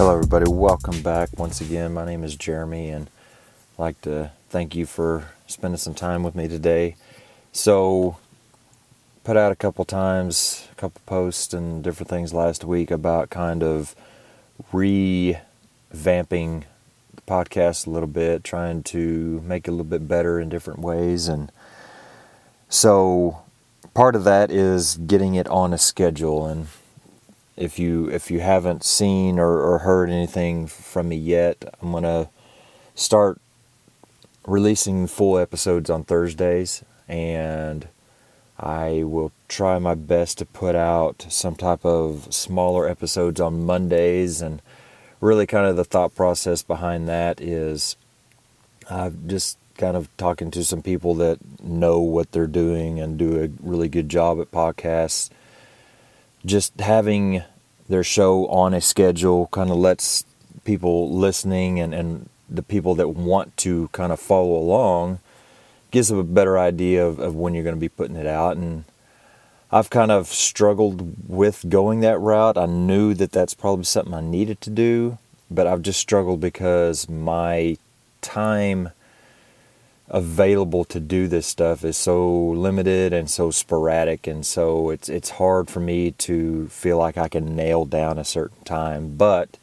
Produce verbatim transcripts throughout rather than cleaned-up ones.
Hello everybody, welcome back once again. My name is Jeremy and I'd like to thank you for spending some time with me today. So, put out a couple times, a couple posts and different things last week about kind of revamping the podcast a little bit, trying to make it a little bit better in different ways. And so, part of that is getting it on a schedule. And If you if you haven't seen or, or heard anything from me yet, I'm going to start releasing full episodes on Thursdays. And I will try my best to put out some type of smaller episodes on Mondays. And really kind of the thought process behind that is I'm just kind of talking to some people that know what they're doing and do a really good job at podcasts. Just having their show on a schedule kind of lets people listening and, and the people that want to kind of follow along gives them a better idea of, of when you're going to be putting it out. And I've kind of struggled with going that route. I knew that that's probably something I needed to do, but I've just struggled because my time available to do this stuff is so limited and so sporadic, and so it's it's hard for me to feel like I can nail down a certain time. But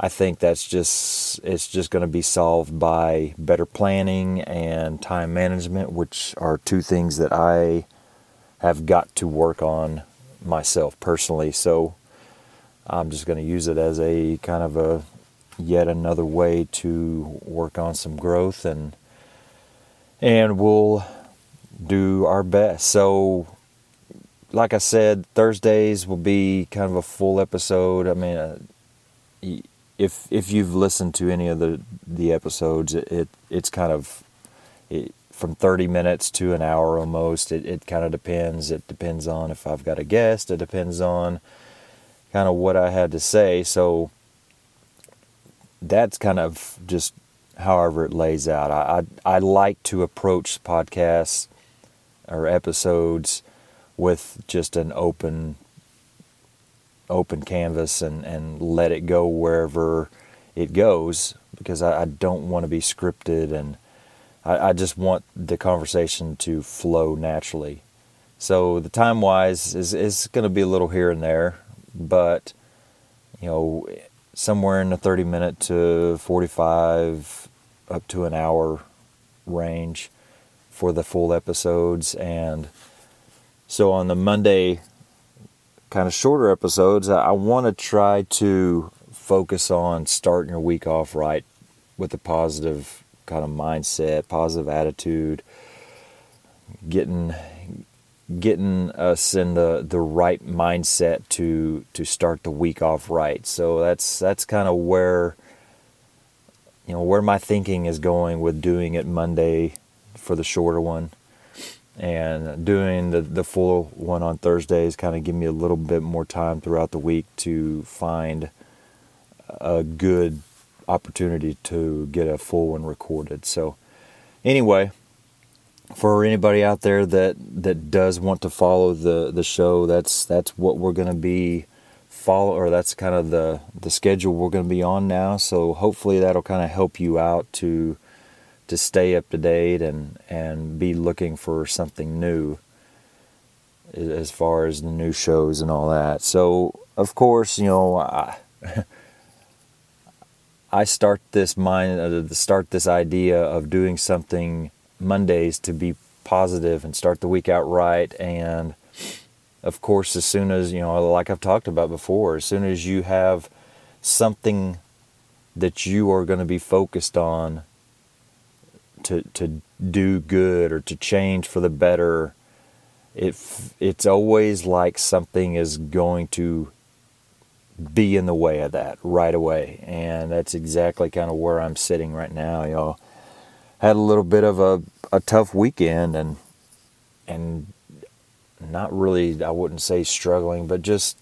I think that's just it's just going to be solved by better planning and time management, which are two things that I have got to work on myself personally. So I'm just going to use it as a kind of a yet another way to work on some growth, and And we'll do our best. So, like I said, Thursdays will be kind of a full episode. I mean, uh, if if you've listened to any of the, the episodes, it, it it's kind of it, from thirty minutes to an hour almost. It, it kind of depends. It depends on if I've got a guest. It depends on kind of what I had to say. So, that's kind of just however it lays out. I, I I like to approach podcasts or episodes with just an open open canvas and, and let it go wherever it goes, because I, I don't want to be scripted, and I, I just want the conversation to flow naturally. So the time wise is is going to be a little here and there, but you know, somewhere in the thirty minute to forty-five up to an hour range for the full episodes. And so on the Monday kind of shorter episodes, I want to try to focus on starting your week off right with a positive kind of mindset, positive attitude, getting getting us in the, the right mindset to to start the week off right. So that's that's kind of where you know where my thinking is going with doing it Monday for the shorter one, and doing the, the full one on Thursdays kind of give me a little bit more time throughout the week to find a good opportunity to get a full one recorded. So anyway, for anybody out there that, that does want to follow the, the show, that's that's what we're going to be follow, or that's kind of the, the schedule we're going to be on now. So hopefully that'll kind of help you out to to stay up to date and, and be looking for something new as far as the new shows and all that. So of course, you know, I I start this mind start this idea of doing something Mondays to be positive and start the week out right. And of course, as soon as, you know, like I've talked about before, as soon as you have something that you are going to be focused on to to do good or to change for the better, it it's always like something is going to be in the way of that right away. And that's exactly kind of where I'm sitting right now, y'all. Had a little bit of a, a tough weekend, and and not really, I wouldn't say struggling, but just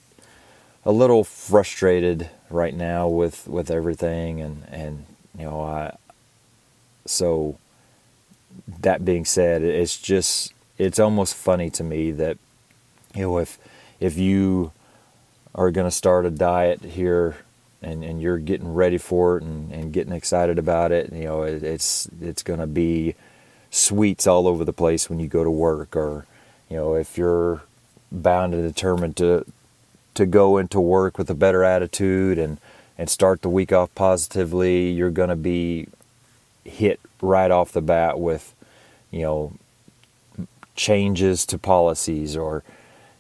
a little frustrated right now with, with everything. And, and, you know, I, so that being said, it's just, it's almost funny to me that, you know, if, if you are going to start a diet here and, and you're getting ready for it and, and getting excited about it, and, you know, it, it's it's going to be sweets all over the place when you go to work. Or, you know, if you're bound and determined to to go into work with a better attitude and, and start the week off positively, you're going to be hit right off the bat with, you know, changes to policies, or,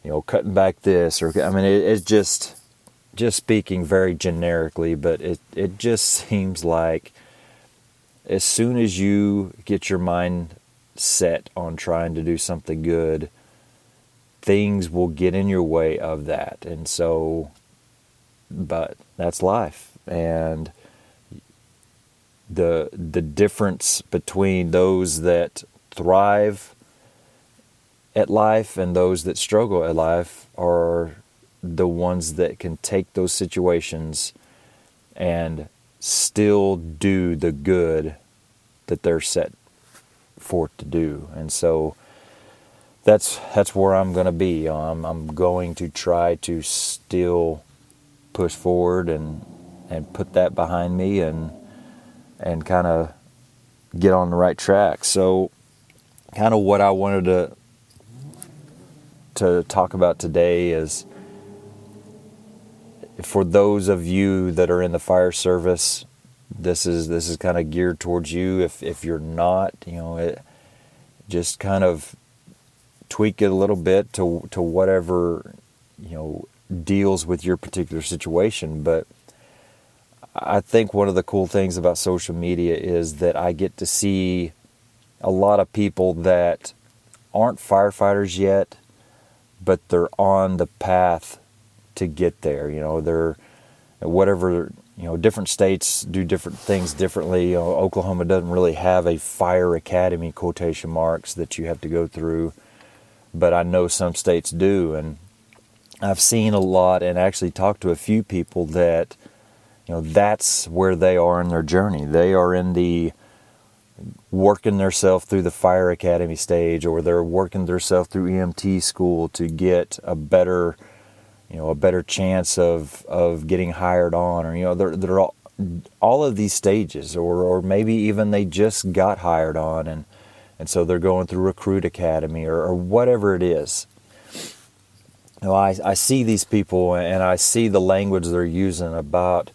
you know, cutting back this, or, I mean, it, it's just, just speaking very generically, but it, it just seems like as soon as you get your mind set on trying to do something good, things will get in your way of that. And so, but that's life. And the, the difference between those that thrive at life and those that struggle at life are the ones that can take those situations and still do the good that they're set forth to do. And so that's that's where I'm going to be. I'm, I'm going to try to still push forward and and put that behind me and and kind of get on the right track. So kind of what I wanted to to talk about today is for those of you that are in the fire service, this is this is kind of geared towards you. If if you're not, you know, it just kind of tweak it a little bit to to whatever, you know, deals with your particular situation. But I think one of the cool things about social media is that I get to see a lot of people that aren't firefighters yet, but they're on the path to get there. You know, they're whatever, you know, different states do different things differently. You know, Oklahoma doesn't really have a fire academy, quotation marks, that you have to go through, but I know some states do. And I've seen a lot and actually talked to a few people that, you know, that's where they are in their journey. They are in the working themselves through the fire academy stage, or they're working themselves through E M T school to get a better, you know, a better chance of, of getting hired on, or, you know, they're, they're all, all of these stages, or, or maybe even they just got hired on. And, and so they're going through recruit academy, or, or whatever it is. You know, I, I see these people and I see the language they're using about,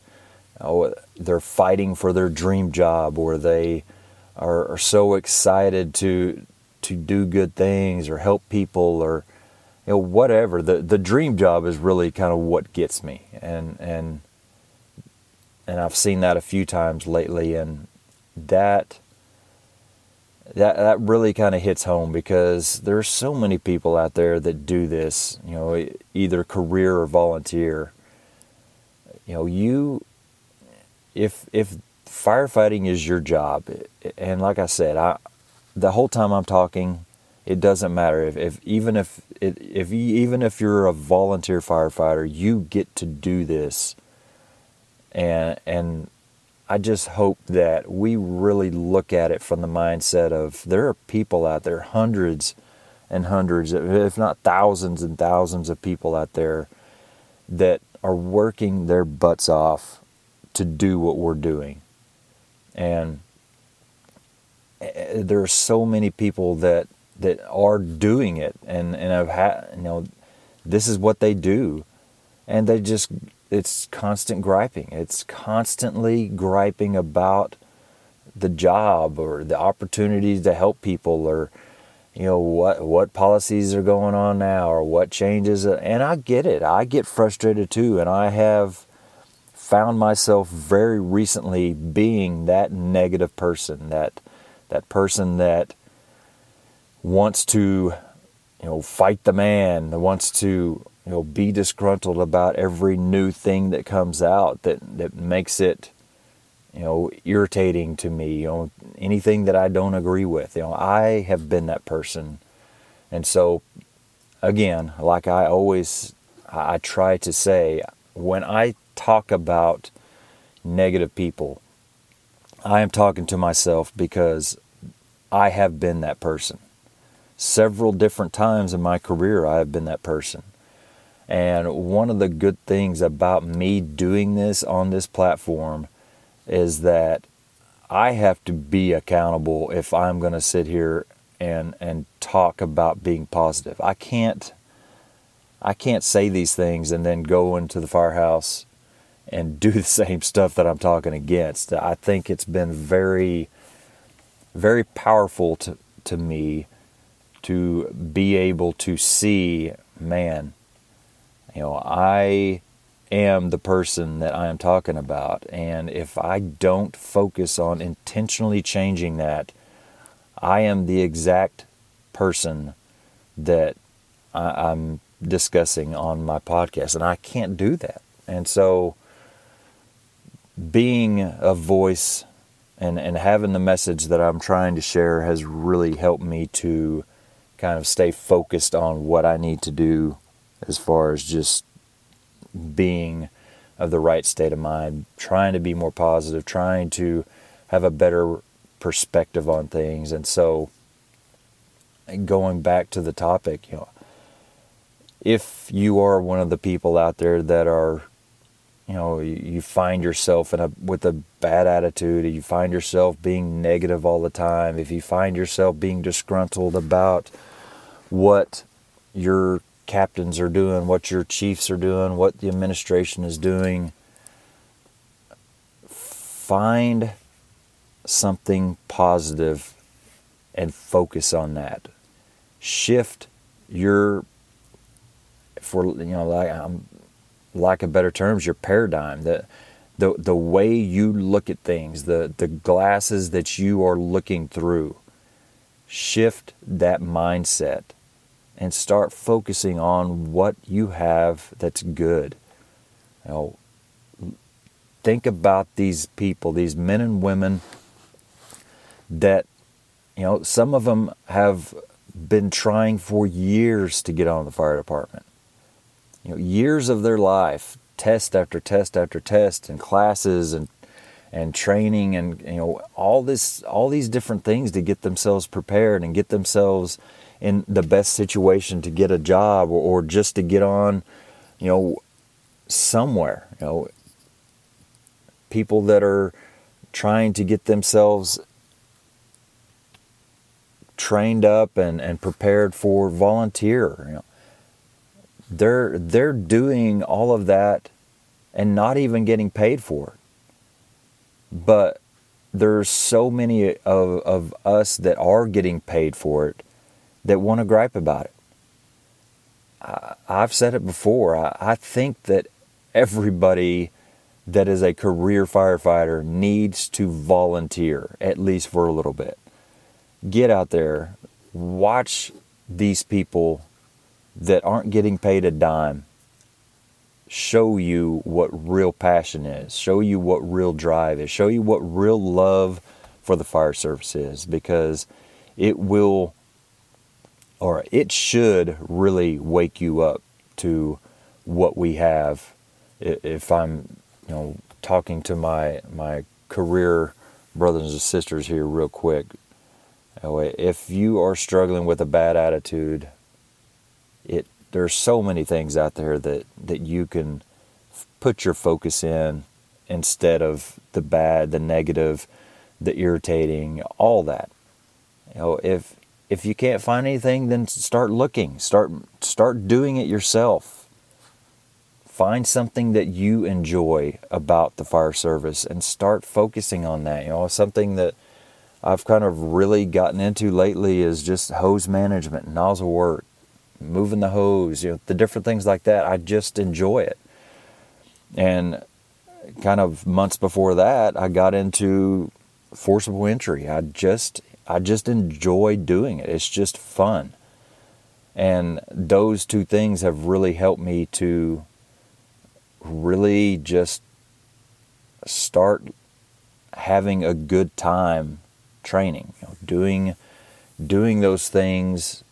oh, they're fighting for their dream job, or they are, are so excited to, to do good things or help people, or, you know, whatever. The the dream job is really kind of what gets me, and and and I've seen that a few times lately, and that that that really kind of hits home, because there's so many people out there that do this, you know, either career or volunteer. You know, you if if firefighting is your job, and like I said, I the whole time I'm talking, it doesn't matter if, if even if it, if you, even if you're a volunteer firefighter, you get to do this. And and I just hope that we really look at it from the mindset of there are people out there, hundreds and hundreds, if not thousands and thousands of people out there that are working their butts off to do what we're doing. And there are so many people that that are doing it, and and I've had, you know, this is what they do, and they just, it's constant griping. It's constantly griping about the job or the opportunities to help people, or, you know, what what policies are going on now, or what changes. And I get it. I get frustrated too, and I have found myself very recently being that negative person, that that person that wants to, you know, fight the man, wants to, you know, be disgruntled about every new thing that comes out that, that makes it, you know, irritating to me, you know, anything that I don't agree with. You know, I have been that person. And so, again, like I always, I try to say, when I talk about negative people, I am talking to myself, because I have been that person. Several different times in my career, I have been that person. And one of the good things about me doing this on this platform is that I have to be accountable if I'm going to sit here and and talk about being positive. I can't I can't say these things and then go into the firehouse and do the same stuff that I'm talking against. I think it's been very, very powerful to, to me to be able to see, man, you know, I am the person that I am talking about. And if I don't focus on intentionally changing that, I am the exact person that I, I'm discussing on my podcast. And I can't do that. And so being a voice and, and having the message that I'm trying to share has really helped me to kind of stay focused on what I need to do as far as just being of the right state of mind, trying to be more positive, trying to have a better perspective on things. And so going back to the topic, you know, if you are one of the people out there that are, you know, you find yourself in a with a bad attitude, you find yourself being negative all the time, if you find yourself being disgruntled about what your captains are doing, what your chiefs are doing, what the administration is doing, find something positive and focus on that. Shift your, for you know, like I'm, lack of better terms, your paradigm, the the the way you look at things, the the glasses that you are looking through. Shift that mindset and start focusing on what you have that's good. You know, think about these people, these men and women that, you know, some of them have been trying for years to get on the fire department. You know, years of their life, test after test after test, and classes and and training, and you know, all this, all these different things to get themselves prepared and get themselves in the best situation to get a job, or, or just to get on, you know, somewhere. You know, people that are trying to get themselves trained up and and prepared for volunteer, you know. They're they're doing all of that and not even getting paid for it. But there's so many of, of us that are getting paid for it that want to gripe about it. I, I've said it before. I, I think that everybody that is a career firefighter needs to volunteer, at least for a little bit. Get out there, watch these people that aren't getting paid a dime show you what real passion is, show you what real drive is, show you what real love for the fire service is, because it will, or it should really wake you up to what we have. If I'm, you know, talking to my my career brothers and sisters here real quick, if you are struggling with a bad attitude, It there's so many things out there that, that you can f- put your focus in instead of the bad, the negative, the irritating, all that. You know, if if you can't find anything, then start looking, start start doing it yourself. Find something that you enjoy about the fire service and start focusing on that. You know, something that I've kind of really gotten into lately is just hose management, nozzle work, moving the hose, you know, the different things like that. I just enjoy it. And kind of months before that, I got into forcible entry. I just, I just enjoy doing it. It's just fun. And those two things have really helped me to really just start having a good time training, you know, doing, doing those things.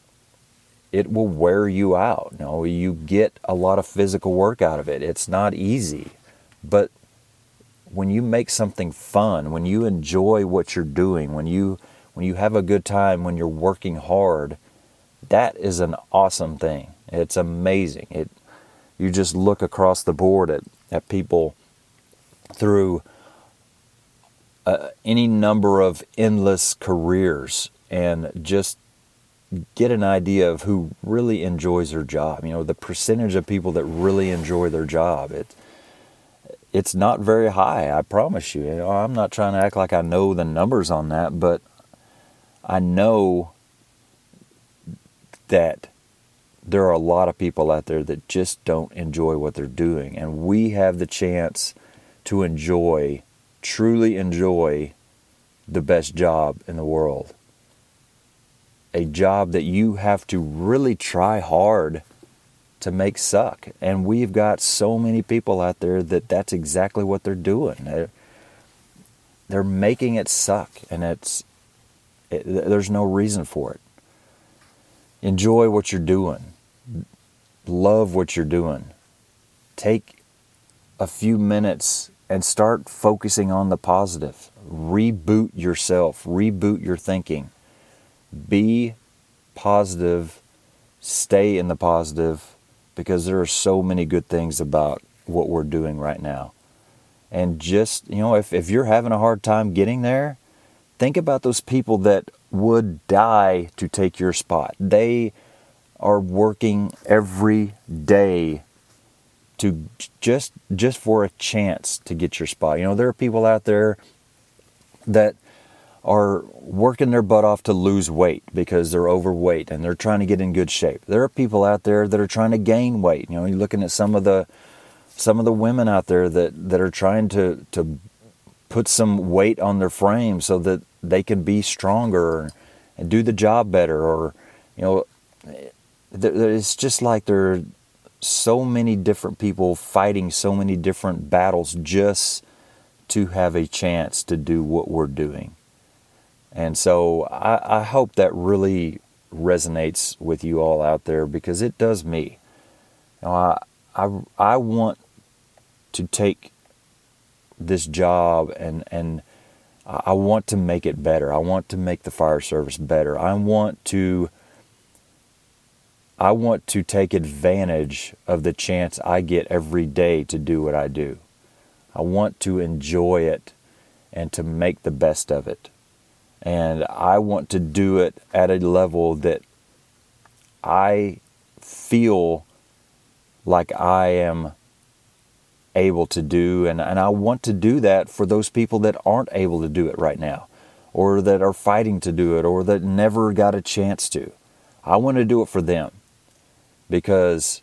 It will wear you out. You know, you get a lot of physical work out of it. It's not easy. But when you make something fun, when you enjoy what you're doing, when you when you have a good time, when you're working hard, that is an awesome thing. It's amazing. It You just look across the board at, at people through uh, any number of endless careers and just get an idea of who really enjoys their job. You know, the percentage of people that really enjoy their job, it it's not very high, I promise you. You know, I'm not trying to act like I know the numbers on that, but I know that there are a lot of people out there that just don't enjoy what they're doing. And we have the chance to enjoy, truly enjoy, the best job in the world. A job that you have to really try hard to make suck. And we've got so many people out there that that's exactly what they're doing. They're, they're making it suck, and it's it, there's no reason for it. Enjoy what you're doing. Love what you're doing. Take a few minutes and start focusing on the positive. Reboot yourself. Reboot your thinking. Be positive. Stay in the positive, because there are so many good things about what we're doing right now. And just, you know, if, if you're having a hard time getting there, think about those people that would die to take your spot. They are working every day to just just for a chance to get your spot. You know, there are people out there that are working their butt off to lose weight because they're overweight and they're trying to get in good shape. There are people out there that are trying to gain weight. You know, you're looking at some of the some of the women out there that, that are trying to, to put some weight on their frame so that they can be stronger and do the job better. Or, you know, it's just like there are so many different people fighting so many different battles just to have a chance to do what we're doing. And so I, I hope that really resonates with you all out there, because it does me. You know, I, I, I want to take this job and, and I want to make it better. I want to make the fire service better. I want to I want to take advantage of the chance I get every day to do what I do. I want to enjoy it and to make the best of it. And I want to do it at a level that I feel like I am able to do. And, and I want to do that for those people that aren't able to do it right now, or that are fighting to do it, or that never got a chance to. I want to do it for them, because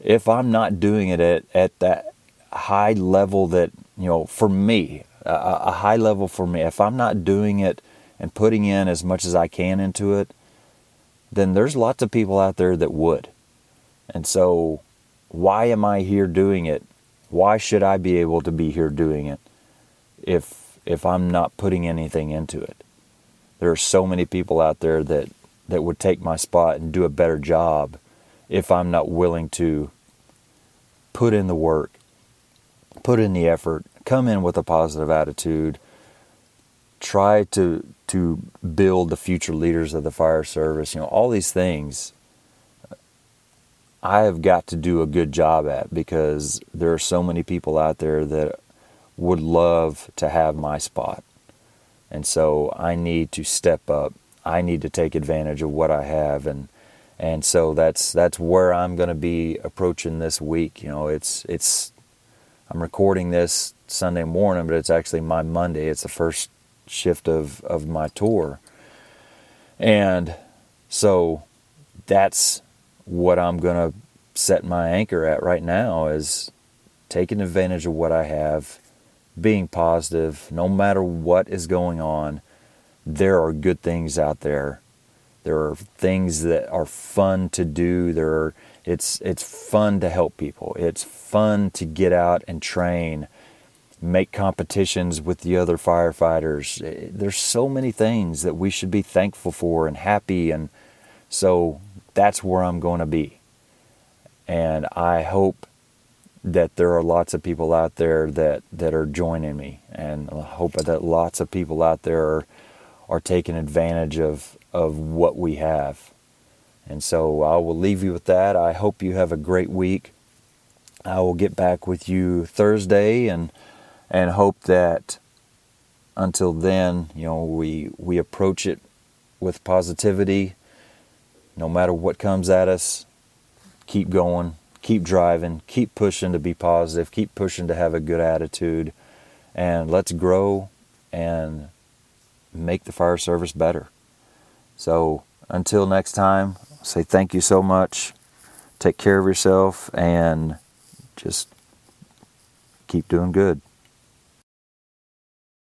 if I'm not doing it at, at that high level that, you know, for me, a, a high level for me, if I'm not doing it and putting in as much as I can into it, then there's lots of people out there that would. And so why am I here doing it? Why should I be able to be here doing it if if I'm not putting anything into it? There are so many people out there that, that would take my spot and do a better job if I'm not willing to put in the work, put in the effort, come in with a positive attitude, try to to build the future leaders of the fire service. You know, all these things I have got to do a good job at, because there are so many people out there that would love to have my spot. And so I need to step up. I need to take advantage of what I have. And and so that's that's where I'm going to be approaching this week. You know, it's it's I'm recording this Sunday morning, but it's actually my Monday. It's the first shift of, of my tour. And so that's what I'm going to set my anchor at right now, is taking advantage of what I have, being positive. No matter what is going on, there are good things out there. There are things that are fun to do. There are, it's, it's fun to help people. It's fun to get out and train, make competitions with the other firefighters. There's so many things that we should be thankful for and happy. And so that's where I'm going to be. And I hope that there are lots of people out there that, that are joining me. And I hope that lots of people out there are, are taking advantage of, of what we have. And so I will leave you with that. I hope you have a great week. I will get back with you Thursday, and and hope that until then, you know, we we approach it with positivity. No matter what comes at us, keep going, keep driving, keep pushing to be positive, keep pushing to have a good attitude, and let's grow and make the fire service better. So until next time, I'll say thank you so much. Take care of yourself and just keep doing good.